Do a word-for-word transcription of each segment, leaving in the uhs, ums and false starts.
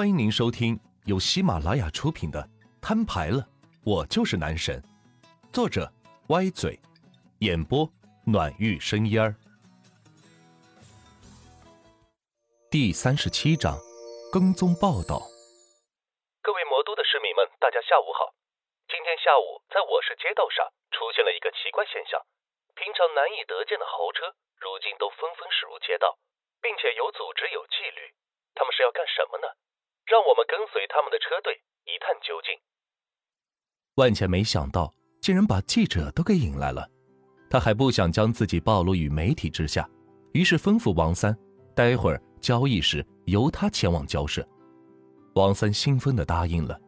欢迎您收听由喜马拉雅出品的《摊牌了，我就是男神》，作者歪嘴，演播暖玉生烟儿。第三十七章，跟踪报道。各位魔都的市民们，大家下午好。今天下午，在我市街道上出现了一个奇怪现象，平常难以得见的豪车，如今都纷纷驶入街道，并且有组织有纪律。他们是要干什么呢？让我们跟随他们的车队一探究竟。万茜没想到竟然把记者都给引来了，他还不想将自己暴露于媒体之下，于是吩咐王三待会儿交易时由他前往交涉。王三兴奋地答应了，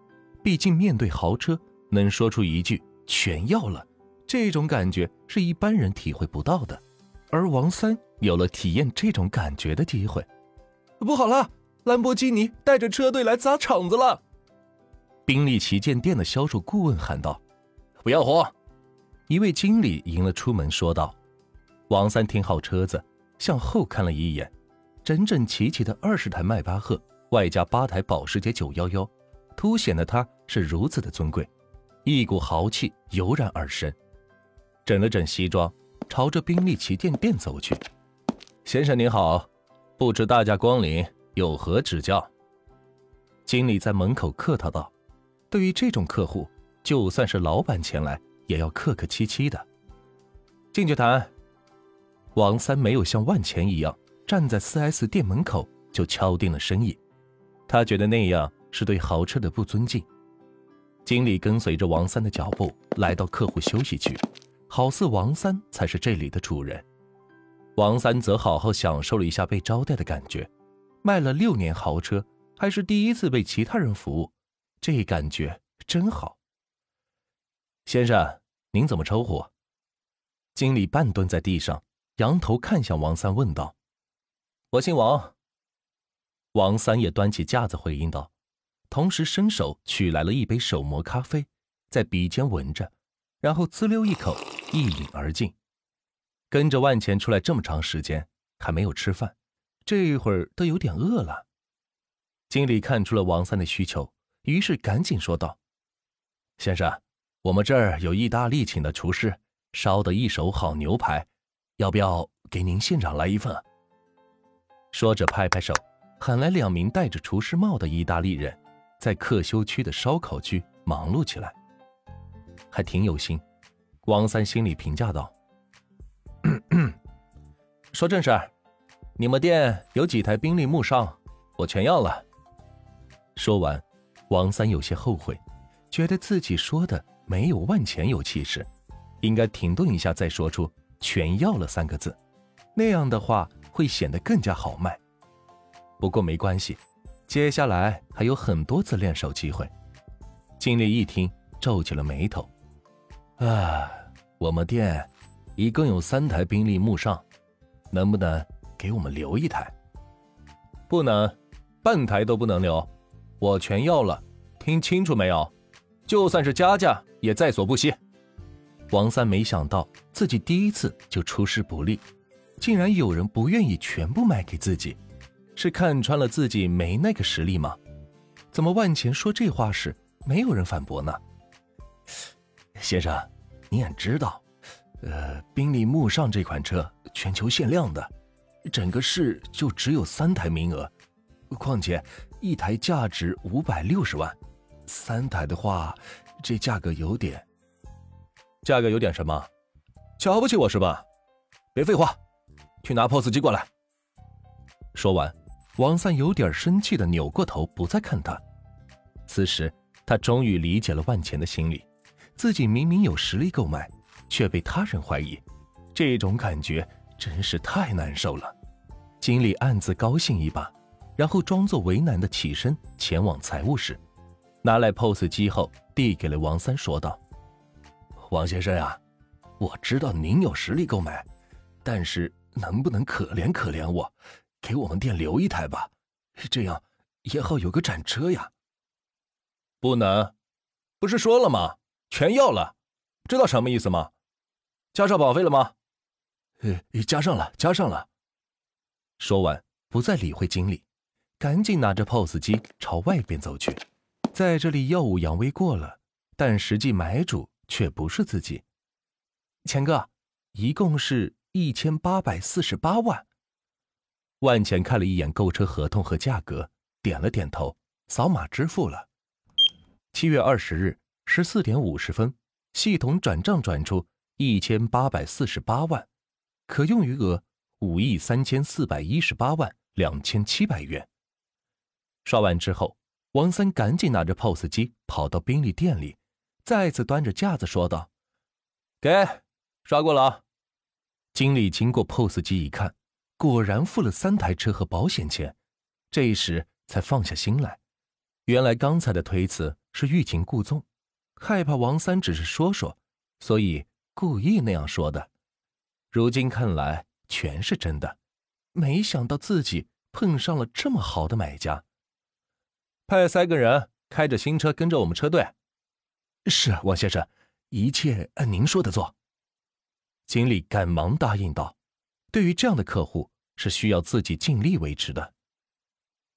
毕竟面对豪车能说出一句全要了，这种感觉是一般人体会不到的，而王三有了体验这种感觉的机会。不好了，兰博基尼带着车队来砸场子了！宾利旗舰店的销售顾问喊道：“不要慌！”一位经理迎了出门说道。王三停好车子，向后看了一眼，整整齐齐的二十台迈巴赫，外加八台保时捷九一一，凸显的它是如此的尊贵，一股豪气油然而生。整了整西装，朝着宾利旗舰店走去。先生您好，不知大驾光临。有何指教？经理在门口客套道。对于这种客户，就算是老板前来也要客客气气的。进去谈。王三没有像万钱一样站在 四 S 店门口就敲定了生意，他觉得那样是对豪车的不尊敬。经理跟随着王三的脚步来到客户休息区，好似王三才是这里的主人。王三则好好享受了一下被招待的感觉，卖了六年豪车，还是第一次被其他人服务，这感觉真好。先生，您怎么称呼？经理半蹲在地上，仰头看向王三问道。我姓王。王三也端起架子回应道，同时伸手取来了一杯手磨咖啡，在鼻尖闻着，然后滋溜一口，一饮而尽。跟着万钱出来这么长时间，还没有吃饭。这会儿都有点饿了。经理看出了王三的需求，于是赶紧说道：“先生，我们这儿有意大利请的厨师烧的一手好牛排，要不要给您现场来一份？”说着拍拍手，喊来两名戴着厨师帽的意大利人，在客休区的烧烤区忙碌起来，还挺有心。王三心里评价道：“咳咳，说正事儿。”你们店有几台宾利慕尚，我全要了。说完，王三有些后悔，觉得自己说的没有万钱有气势，应该停顿一下再说出全要了三个字，那样的话会显得更加好卖。不过没关系，接下来还有很多次练手机会。经理一听皱起了眉头，啊，我们店一共有三台宾利慕尚，能不能给我们留一台？不能，半台都不能留，我全要了，听清楚没有？就算是加价也在所不惜。王三没想到自己第一次就出师不利，竟然有人不愿意全部卖给自己，是看穿了自己没那个实力吗？怎么万钱说这话时没有人反驳呢？先生，你也知道，呃，宾利慕尚这款车全球限量的。整个市就只有三台名额，况且一台价值五百六十万，三台的话，这价格有点……价格有点什么？瞧不起我是吧？别废话，去拿 P O S 机过来。说完，王三有点生气的扭过头，不再看他。此时，他终于理解了万钱的心理，自己明明有实力购买，却被他人怀疑，这种感觉。真是太难受了，经理暗自高兴一把，然后装作为难的起身前往财务室，拿来 P O S 机后递给了王三，说道：“王先生啊，我知道您有实力购买，但是能不能可怜可怜我，给我们店留一台吧，这样也好有个展车呀。”“不能，不是说了吗？全要了，知道什么意思吗？加上保费了吗？”呃，加上了，加上了。说完，不再理会经理，赶紧拿着 P O S 机朝外边走去。在这里耀武扬威过了，但实际买主却不是自己。钱哥，一共是一千八百四十八万。万钱看了一眼购车合同和价格，点了点头，扫码支付了。七月二十日十四点五十分，系统转账转出一千八百四十八万，可用余额五亿三千四百一十八万两千七百元。刷完之后，王三赶紧拿着 P O S 机跑到宾利店里，再次端着架子说道：“给，刷过了啊。”经理经过 P O S 机一看，果然付了三台车和保险钱，这时才放下心来。原来刚才的推辞是欲擒故纵，害怕王三只是说说，所以故意那样说的。如今看来全是真的，没想到自己碰上了这么好的买家。派三个人开着新车跟着我们车队。是，王先生，一切按您说的做。经理赶忙答应道，对于这样的客户是需要自己尽力维持的。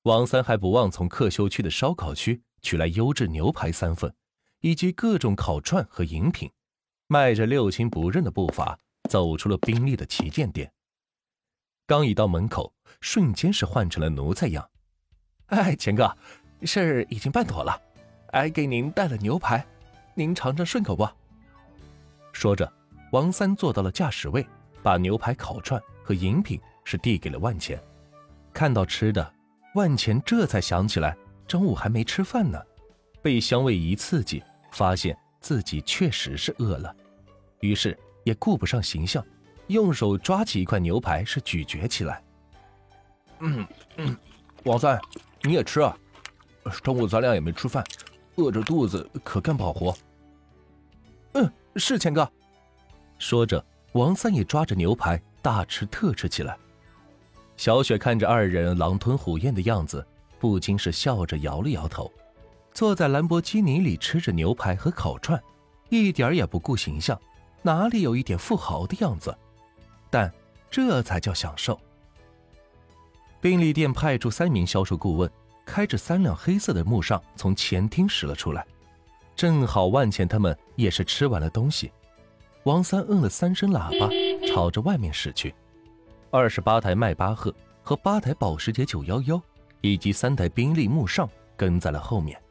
王三还不忘从客休区的烧烤区取来优质牛排三份，以及各种烤串和饮品，迈着六亲不认的步伐走出了宾利的旗舰店。刚一到门口，瞬间是换成了奴才样。哎，钱哥，事儿已经办妥了，还给您带了牛排，您尝尝顺口不？说着，王三坐到了驾驶位，把牛排、烤串和饮品是递给了万钱。看到吃的，万钱这才想起来中午还没吃饭呢，被香味一刺激，发现自己确实是饿了，于是也顾不上形象，用手抓起一块牛排是咀嚼起来。嗯嗯，王三，你也吃啊，中午咱俩也没吃饭，饿着肚子可干不好活。嗯，是钱哥。说着，王三也抓着牛排大吃特吃起来。小雪看着二人狼吞虎咽的样子，不禁是笑着摇了摇头，坐在兰博基尼里吃着牛排和烤串，一点也不顾形象，哪里有一点富豪的样子？但这才叫享受。宾利店派出三名销售顾问，开着三辆黑色的慕尚从前厅驶了出来，正好万钱他们也是吃完了东西。王三摁了三声喇叭，朝着外面驶去。二十八台迈巴赫和八台保时捷九一一，以及三台宾利慕尚跟在了后面。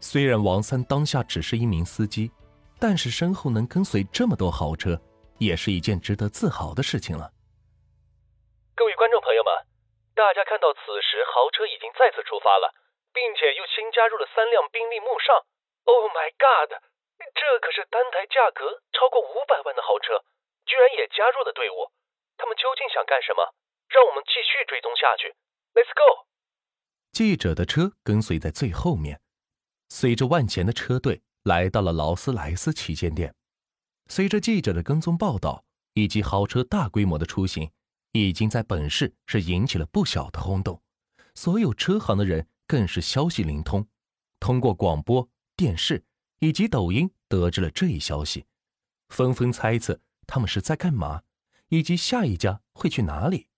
虽然王三当下只是一名司机，但是身后能跟随这么多豪车，也是一件值得自豪的事情了。各位观众朋友们，大家看到此时豪车已经再次出发了，并且又新加入了三辆宾利慕尚。 Oh my god， 这可是单台价格超过五百万的豪车，居然也加入了队伍。他们究竟想干什么？让我们继续追踪下去。 Let's go。 记者的车跟随在最后面，随着万钱的车队来到了劳斯莱斯旗舰店。随着记者的跟踪报道以及豪车大规模的出行，已经在本市是引起了不小的轰动，所有车行的人更是消息灵通，通过广播电视以及抖音得知了这一消息，纷纷猜测他们是在干嘛，以及下一家会去哪里，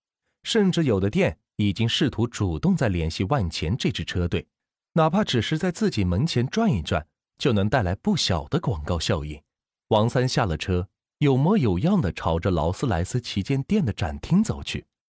甚至有的店已经试图主动在联系万钱这支车队，哪怕只是在自己门前转一转，就能带来不小的广告效应。王三下了车，有模有样地朝着劳斯莱斯旗舰店的展厅走去。